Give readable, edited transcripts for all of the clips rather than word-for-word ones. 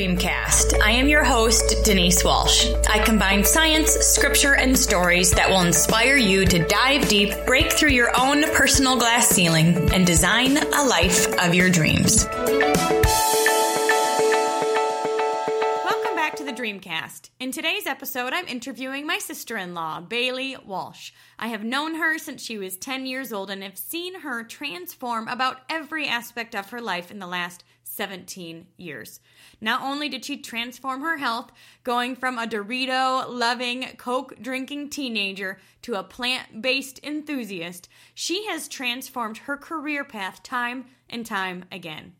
Dreamcast. I am your host, Denise Walsh. I combine science, scripture, and stories that will inspire you to dive deep, break through your own personal glass ceiling, and design a life of your dreams. Welcome back to the Dreamcast. In today's episode, I'm interviewing my sister-in-law, Bailey Walsh. I have known her since she was 10 years old and have seen her transform about every aspect of her life in the last 17 years. Not only did she transform her health, going from a Dorito-loving, Coke-drinking teenager to a plant-based enthusiast, she has transformed her career path time and time again.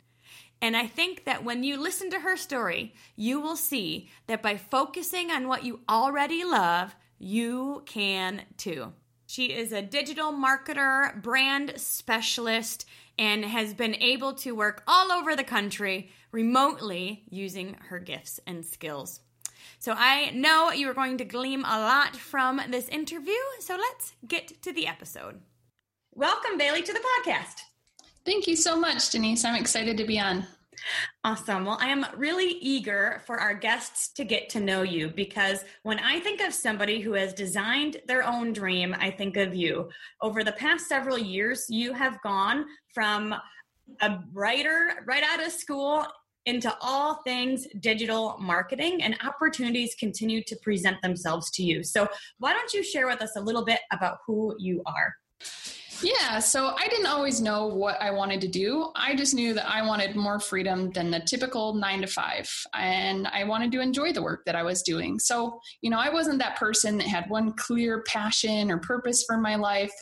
And I think that when you listen to her story, you will see that by focusing on what you already love, you can too. She is a digital marketer, brand specialist, and has been able to work all over the country remotely using her gifts and skills. So I know you are going to glean a lot from this interview, so let's get to the episode. Welcome, Bailey, to the podcast. Thank you so much, Denise. I'm excited to be on. Awesome. Well, I am really eager for our guests to get to know you, because when I think of somebody who has designed their own dream, I think of you. Over the past several years, you have gone from a writer right out of school into all things digital marketing, and opportunities continue to present themselves to you. So why don't you share with us a little bit about who you are? Yeah, so I didn't always know what I wanted to do. I just knew that I wanted more freedom than the typical 9-to-5, and I wanted to enjoy the work that I was doing. So, I wasn't that person that had one clear passion or purpose for my life,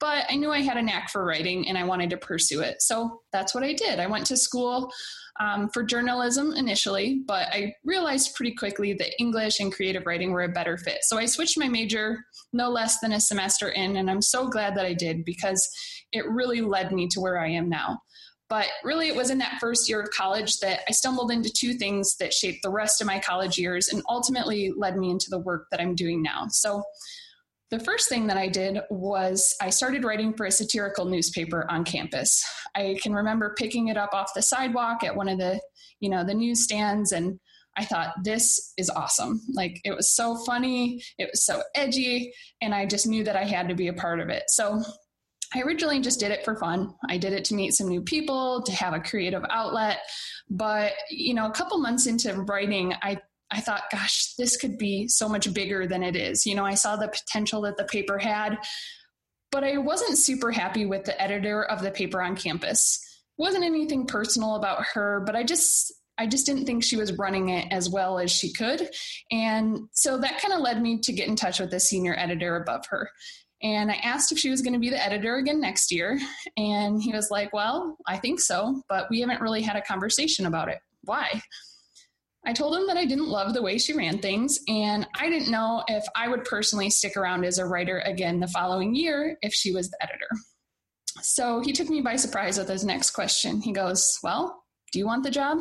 but I knew I had a knack for writing and I wanted to pursue it. So that's what I did. I went to school for journalism initially, but I realized pretty quickly that English and creative writing were a better fit. So I switched my major no less than a semester in, and I'm so glad that I did, because it really led me to where I am now. But really, it was in that first year of college that I stumbled into two things that shaped the rest of my college years and ultimately led me into the work that I'm doing now. So the first thing that I did was I started writing for a satirical newspaper on campus. I can remember picking it up off the sidewalk at one of the, the newsstands, and I thought, this is awesome. Like, it was so funny, it was so edgy, and I just knew that I had to be a part of it. So I originally just did it for fun. I did it to meet some new people, to have a creative outlet. But, a couple months into writing, I thought, gosh, this could be so much bigger than it is. I saw the potential that the paper had, but I wasn't super happy with the editor of the paper on campus. It wasn't anything personal about her, but I just didn't think she was running it as well as she could. And so that kind of led me to get in touch with the senior editor above her. And I asked if she was going to be the editor again next year. And he was like, well, I think so, but we haven't really had a conversation about it. Why? I told him that I didn't love the way she ran things, and I didn't know if I would personally stick around as a writer again the following year if she was the editor. So he took me by surprise with his next question. He goes, well, do you want the job?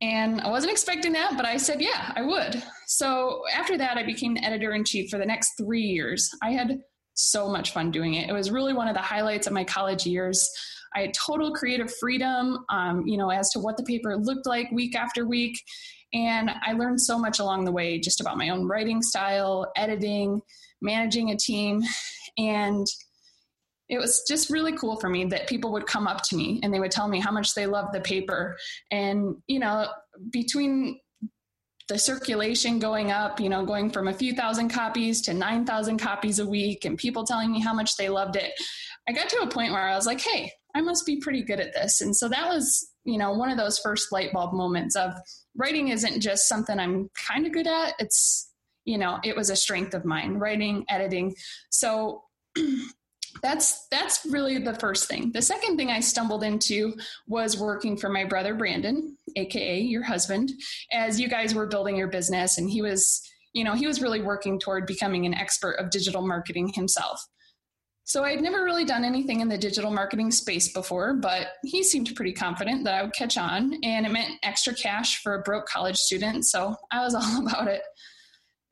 And I wasn't expecting that, but I said, yeah, I would. So after that, I became the editor-in-chief for the next 3 years. I had so much fun doing it. It was really one of the highlights of my college years. I had total creative freedom, as to what the paper looked like week after week. And I learned so much along the way, just about my own writing style, editing, managing a team. And it was just really cool for me that people would come up to me and they would tell me how much they loved the paper. And, between the circulation going up, going from a few thousand copies to 9,000 copies a week, and people telling me how much they loved it, I got to a point where I was like, hey, I must be pretty good at this. And so that was, one of those first light bulb moments of writing isn't just something I'm kind of good at. It's, it was a strength of mine, writing, editing. So that's really the first thing. The second thing I stumbled into was working for my brother, Brandon, AKA your husband, as you guys were building your business. And he was really working toward becoming an expert of digital marketing himself. So I'd never really done anything in the digital marketing space before, but he seemed pretty confident that I would catch on, and it meant extra cash for a broke college student. So I was all about it.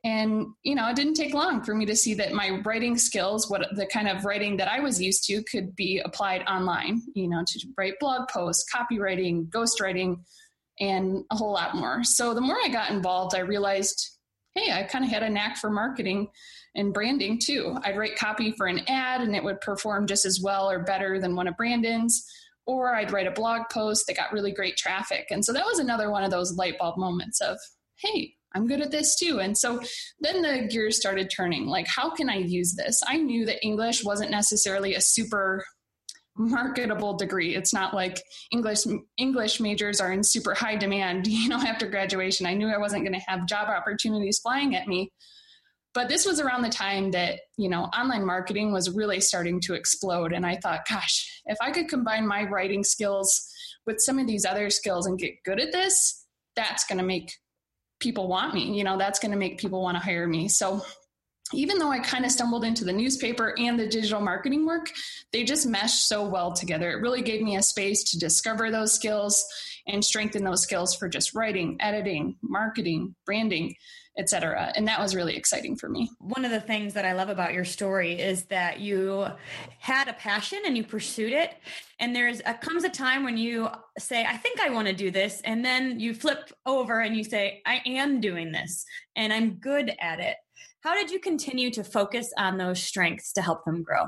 And, it didn't take long for me to see that my writing skills, what the kind of writing that I was used to, could be applied online, to write blog posts, copywriting, ghostwriting, and a whole lot more. So the more I got involved, I realized, hey, I kind of had a knack for marketing and branding too. I'd write copy for an ad and it would perform just as well or better than one of Brandon's, or I'd write a blog post that got really great traffic. And so that was another one of those light bulb moments of, hey, I'm good at this too. And so then the gears started turning, like, how can I use this? I knew that English wasn't necessarily a super marketable degree. It's not like English majors are in super high demand, you know, after graduation. I knew I wasn't going to have job opportunities flying at me. But this was around the time that, you know, online marketing was really starting to explode. And I thought, gosh, if I could combine my writing skills with some of these other skills and get good at this, that's going to make people want me, you know, that's going to make people want to hire me. So even though I kind of stumbled into the newspaper and the digital marketing work, they just meshed so well together. It really gave me a space to discover those skills and strengthen those skills for just writing, editing, marketing, branding, et cetera. And that was really exciting for me. One of the things that I love about your story is that you had a passion and you pursued it. And comes a time when you say, I think I want to do this. And then you flip over and you say, I am doing this and I'm good at it. How did you continue to focus on those strengths to help them grow?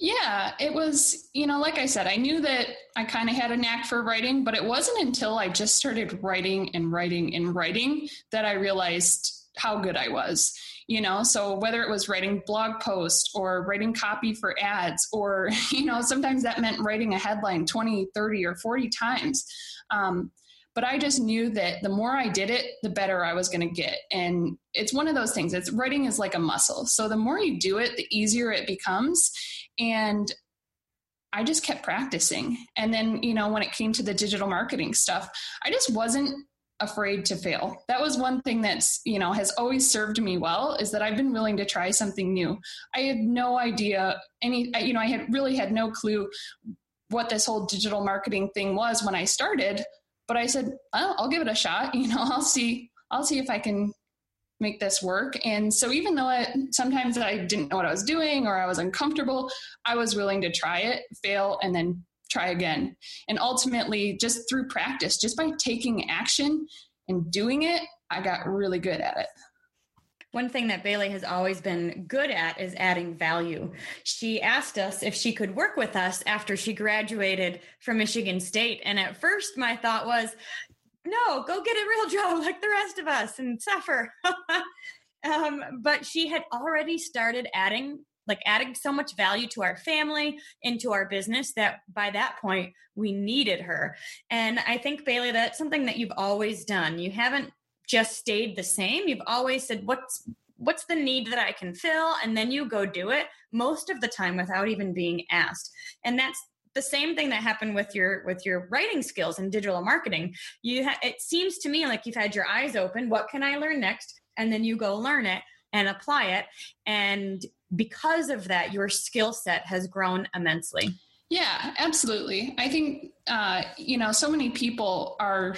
Yeah, it was, you know, like I said, I knew that I kind of had a knack for writing, but it wasn't until I just started writing that I realized how good I was, you know. So whether it was writing blog posts or writing copy for ads, or, you know, sometimes that meant writing a headline 20, 30 or 40 times. But I just knew that the more I did it, the better I was going to get. And it's one of those things. It's writing is like a muscle. So the more you do it, the easier it becomes. And I just kept practicing. And then, you know, when it came to the digital marketing stuff, I just wasn't afraid to fail. That was one thing that's, you know, has always served me well, is that I've been willing to try something new. I had no idea I had no clue what this whole digital marketing thing was when I started. But I said, oh, I'll give it a shot. You know, I'll see if I can make this work. And so even though sometimes I didn't know what I was doing or I was uncomfortable, I was willing to try it, fail, and then try again. And ultimately, just through practice, just by taking action and doing it, I got really good at it. One thing that Bailey has always been good at is adding value. She asked us if she could work with us after she graduated from Michigan State. And at first my thought was, no, go get a real job like the rest of us and suffer. But she had already started adding so much value to our family and to our business that by that point we needed her. And I think, Bailey, that's something that you've always done. You haven't just stayed the same. You've always said, what's the need that I can fill? And then you go do it most of the time without even being asked. And that's the same thing that happened with your writing skills and digital marketing. It seems to me like you've had your eyes open. What can I learn next? And then you go learn it and apply it. And because of that, your skill set has grown immensely. Yeah, absolutely. I think, you know, so many people are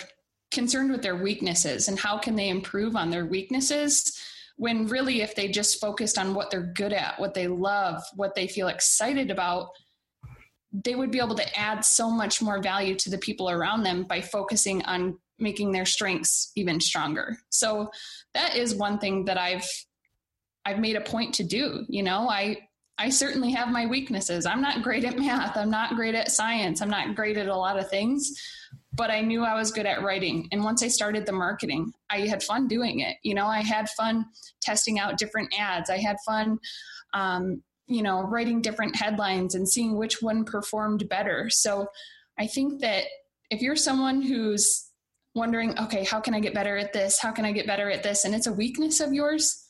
concerned with their weaknesses and how can they improve on their weaknesses, when really, if they just focused on what they're good at, what they love, what they feel excited about, they would be able to add so much more value to the people around them by focusing on making their strengths even stronger. So that is one thing that I've made a point to do. You know, I certainly have my weaknesses. I'm not great at math. I'm not great at science. I'm not great at a lot of things, but I knew I was good at writing. And once I started the marketing, I had fun doing it. You know, I had fun testing out different ads. I had fun, you know, writing different headlines and seeing which one performed better. So I think that if you're someone who's wondering, okay, how can I get better at this? How can I get better at this? And it's a weakness of yours,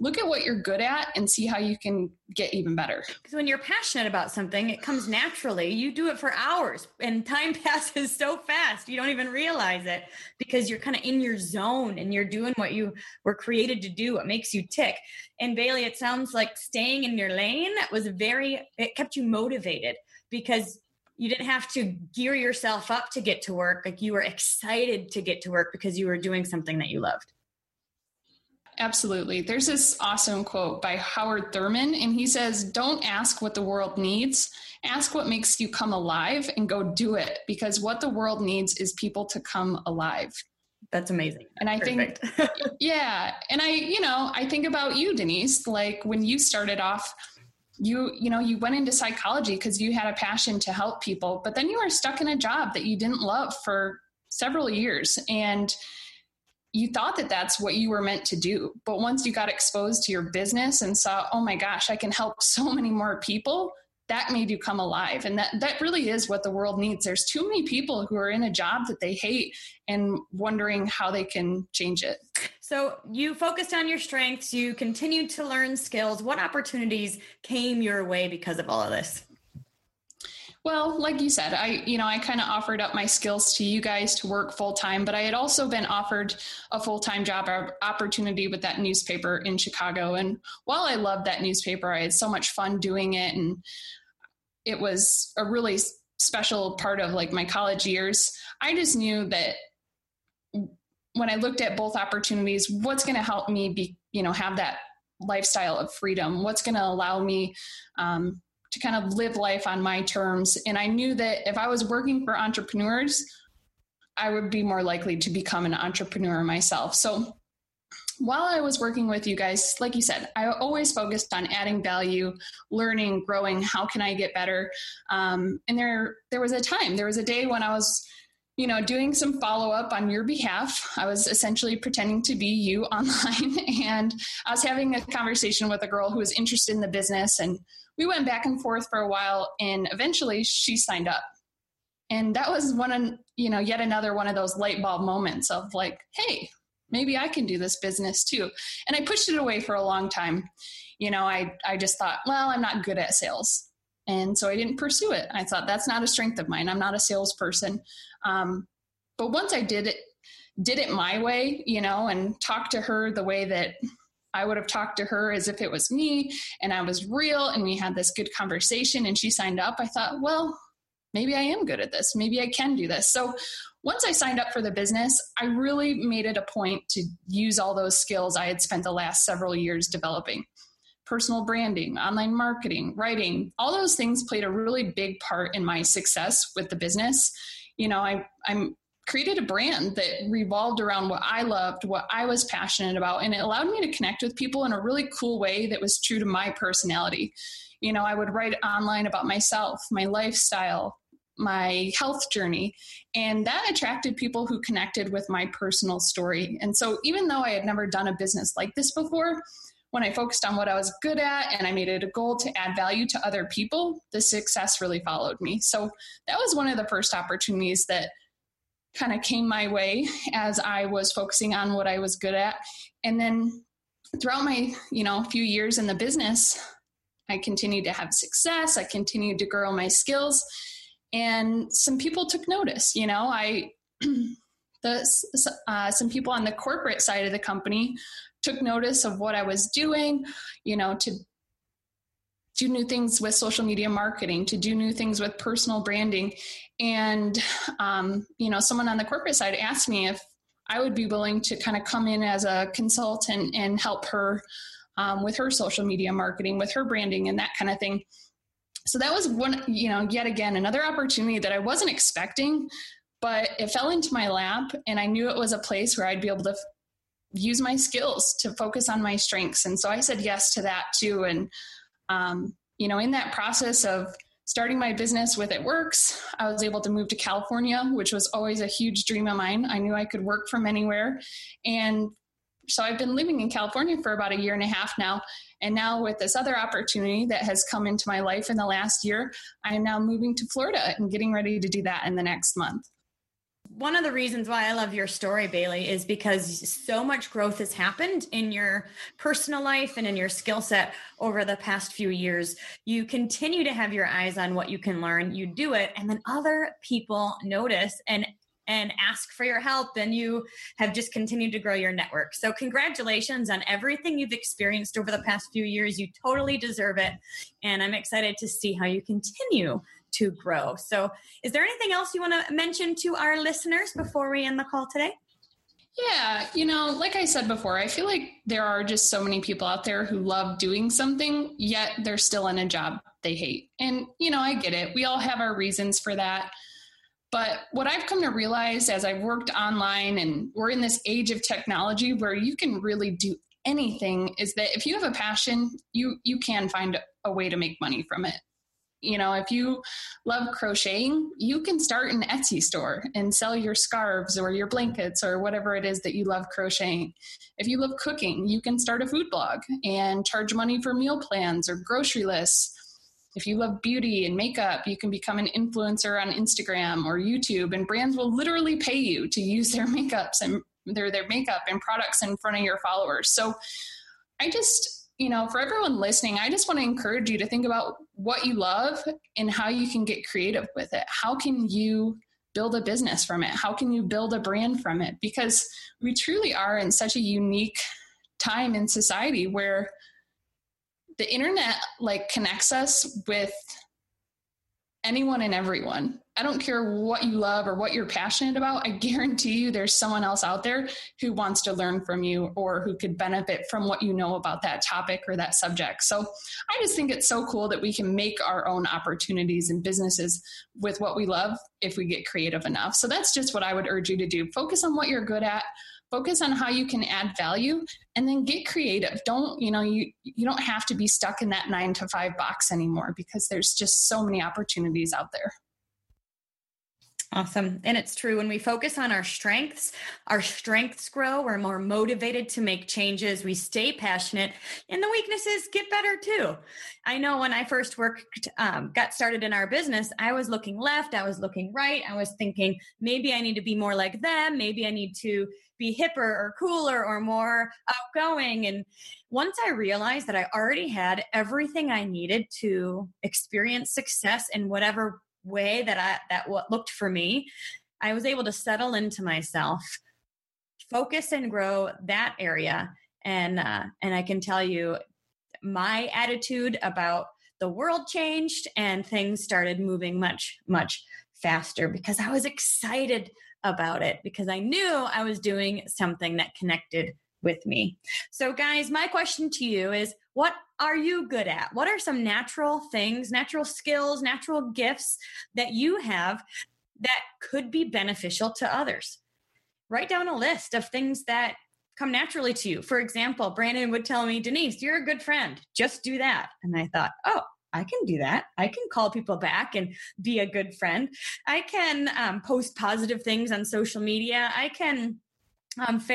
look at what you're good at and see how you can get even better. Because when you're passionate about something, it comes naturally. You do it for hours and time passes so fast. You don't even realize it because you're kind of in your zone and you're doing what you were created to do, what makes you tick. And Bailey, it sounds like staying in your lane it kept you motivated because you didn't have to gear yourself up to get to work. Like, you were excited to get to work because you were doing something that you loved. absolutely. There's this awesome quote by Howard Thurman, and he says, "Don't ask what the world needs. Ask what makes you come alive and go do it, because what the world needs is people to come alive." That's amazing. And I Perfect. Think, yeah. And I think about you, Denise, like when you started off, you went into psychology because you had a passion to help people, but then you were stuck in a job that you didn't love for several years. And you thought that that's what you were meant to do. But once you got exposed to your business and saw, oh my gosh, I can help so many more people, that made you come alive. And that really is what the world needs. There's too many people who are in a job that they hate and wondering how they can change it. So you focused on your strengths, you continued to learn skills. What opportunities came your way because of all of this? Well, like you said, I kind of offered up my skills to you guys to work full time, but I had also been offered a full-time job opportunity with that newspaper in Chicago. And while I loved that newspaper, I had so much fun doing it. And it was a really special part of like my college years. I just knew that when I looked at both opportunities, what's going to help me have that lifestyle of freedom, what's going to allow me, to kind of live life on my terms. And I knew that if I was working for entrepreneurs, I would be more likely to become an entrepreneur myself. So while I was working with you guys, like you said, I always focused on adding value, learning, growing, how can I get better? And there was a day when I was, doing some follow-up on your behalf. I was essentially pretending to be you online, and I was having a conversation with a girl who was interested in the business, and we went back and forth for a while, and eventually she signed up. And that was yet another one of those light bulb moments of like, hey, maybe I can do this business too. And I pushed it away for a long time. I just thought, well, I'm not good at sales. And so I didn't pursue it. I thought that's not a strength of mine. I'm not a salesperson. But once I did it my way, and talked to her the way that I would have talked to her as if it was me and I was real and we had this good conversation and she signed up, I thought, well, maybe I am good at this. Maybe I can do this. So once I signed up for the business, I really made it a point to use all those skills I had spent the last several years developing. Personal branding, online marketing, writing, all those things played a really big part in my success with the business. I created a brand that revolved around what I loved, what I was passionate about, and it allowed me to connect with people in a really cool way that was true to my personality. I would write online about myself, my lifestyle, my health journey, and that attracted people who connected with my personal story. And so even though I had never done a business like this before, when I focused on what I was good at and I made it a goal to add value to other people, the success really followed me. So that was one of the first opportunities that kind of came my way as I was focusing on what I was good at. And then throughout my, few years in the business, I continued to have success. I continued to grow my skills, and some people took notice. Some people on the corporate side of the company took notice of what I was doing, to do new things with social media marketing, to do new things with personal branding. And, someone on the corporate side asked me if I would be willing to kind of come in as a consultant and help her with her social media marketing, with her branding and that kind of thing. So that was one, yet again, another opportunity that I wasn't expecting, but it fell into my lap, and I knew it was a place where I'd be able to use my skills to focus on my strengths. And so I said yes to that too. And, in that process of starting my business with It Works, I was able to move to California, which was always a huge dream of mine. I knew I could work from anywhere. And so I've been living in California for about 1.5 years now. And now with this other opportunity that has come into my life in the last year, I am now moving to Florida and getting ready to do that in the next month. One of the reasons why I love your story, Bailey, is because so much growth has happened in your personal life and in your skill set over the past few years. You continue to have your eyes on what you can learn, you do it, and then other people notice and ask for your help, and you have just continued to grow your network. So congratulations on everything you've experienced over the past few years. You totally deserve it, and I'm excited to see how you continue to grow. So is there anything else you want to mention to our listeners before we end the call today? Yeah, you know, like I said before, I feel like there are just so many people out there who love doing something, yet they're still in a job they hate. And, you know, I get it. We all have our reasons for that. But what I've come to realize as I've worked online, and we're in this age of technology where you can really do anything, is that if you have a passion, you can find a way to make money from it. You know, if you love crocheting, you can start an Etsy store and sell your scarves or your blankets or whatever it is that you love crocheting. If you love cooking, you can start a food blog and charge money for meal plans or grocery lists. If you love beauty and makeup, you can become an influencer on Instagram or YouTube, and brands will literally pay you to use their makeups and their makeup and products in front of your followers. So I just, you know, for everyone listening, I just want to encourage you to think about what you love and how you can get creative with it. How can you build a business from it? How can you build a brand from it? Because we truly are in such a unique time in society where the internet like connects us with anyone and everyone. I don't care what you love or what you're passionate about. I guarantee you there's someone else out there who wants to learn from you or who could benefit from what you know about that topic or that subject. So I just think it's so cool that we can make our own opportunities and businesses with what we love if we get creative enough. So that's just what I would urge you to do. Focus on what you're good at. Focus on how you can add value, and then get creative. Don't, you know, you don't have to be stuck in that 9-to-5 box anymore, because there's just so many opportunities out there. Awesome. And it's true. When we focus on our strengths grow. We're more motivated to make changes. We stay passionate, and the weaknesses get better too. I know when I first worked, got started in our business, I was looking left. I was looking right. I was thinking maybe I need to be more like them. Maybe I need to be hipper or cooler or more outgoing. And once I realized that I already had everything I needed to experience success in whatever way that what looked for me, I was able to settle into myself, focus and grow that area. And I can tell you my attitude about the world changed, and things started moving much, much faster because I was excited about it, because I knew I was doing something that connected with me. So guys, my question to you is, what are you good at? What are some natural things, natural skills, natural gifts that you have that could be beneficial to others? Write down a list of things that come naturally to you. For example, Brandon would tell me, Denise, you're a good friend. Just do that. And I thought, oh, I can do that. I can call people back and be a good friend. I can post positive things on social media. I can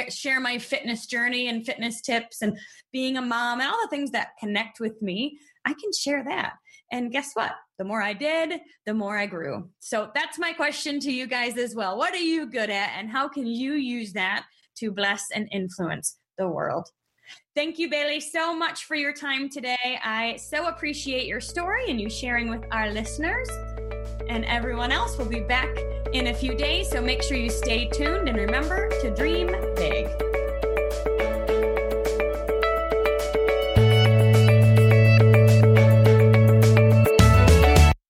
share my fitness journey and fitness tips and being a mom and all the things that connect with me. I can share that. And guess what? The more I did, the more I grew. So that's my question to you guys as well. What are you good at, and how can you use that to bless and influence the world? Thank you, Bailey, so much for your time today. I so appreciate your story and you sharing with our listeners. And everyone else will be back in a few days, so make sure you stay tuned and remember to dream big.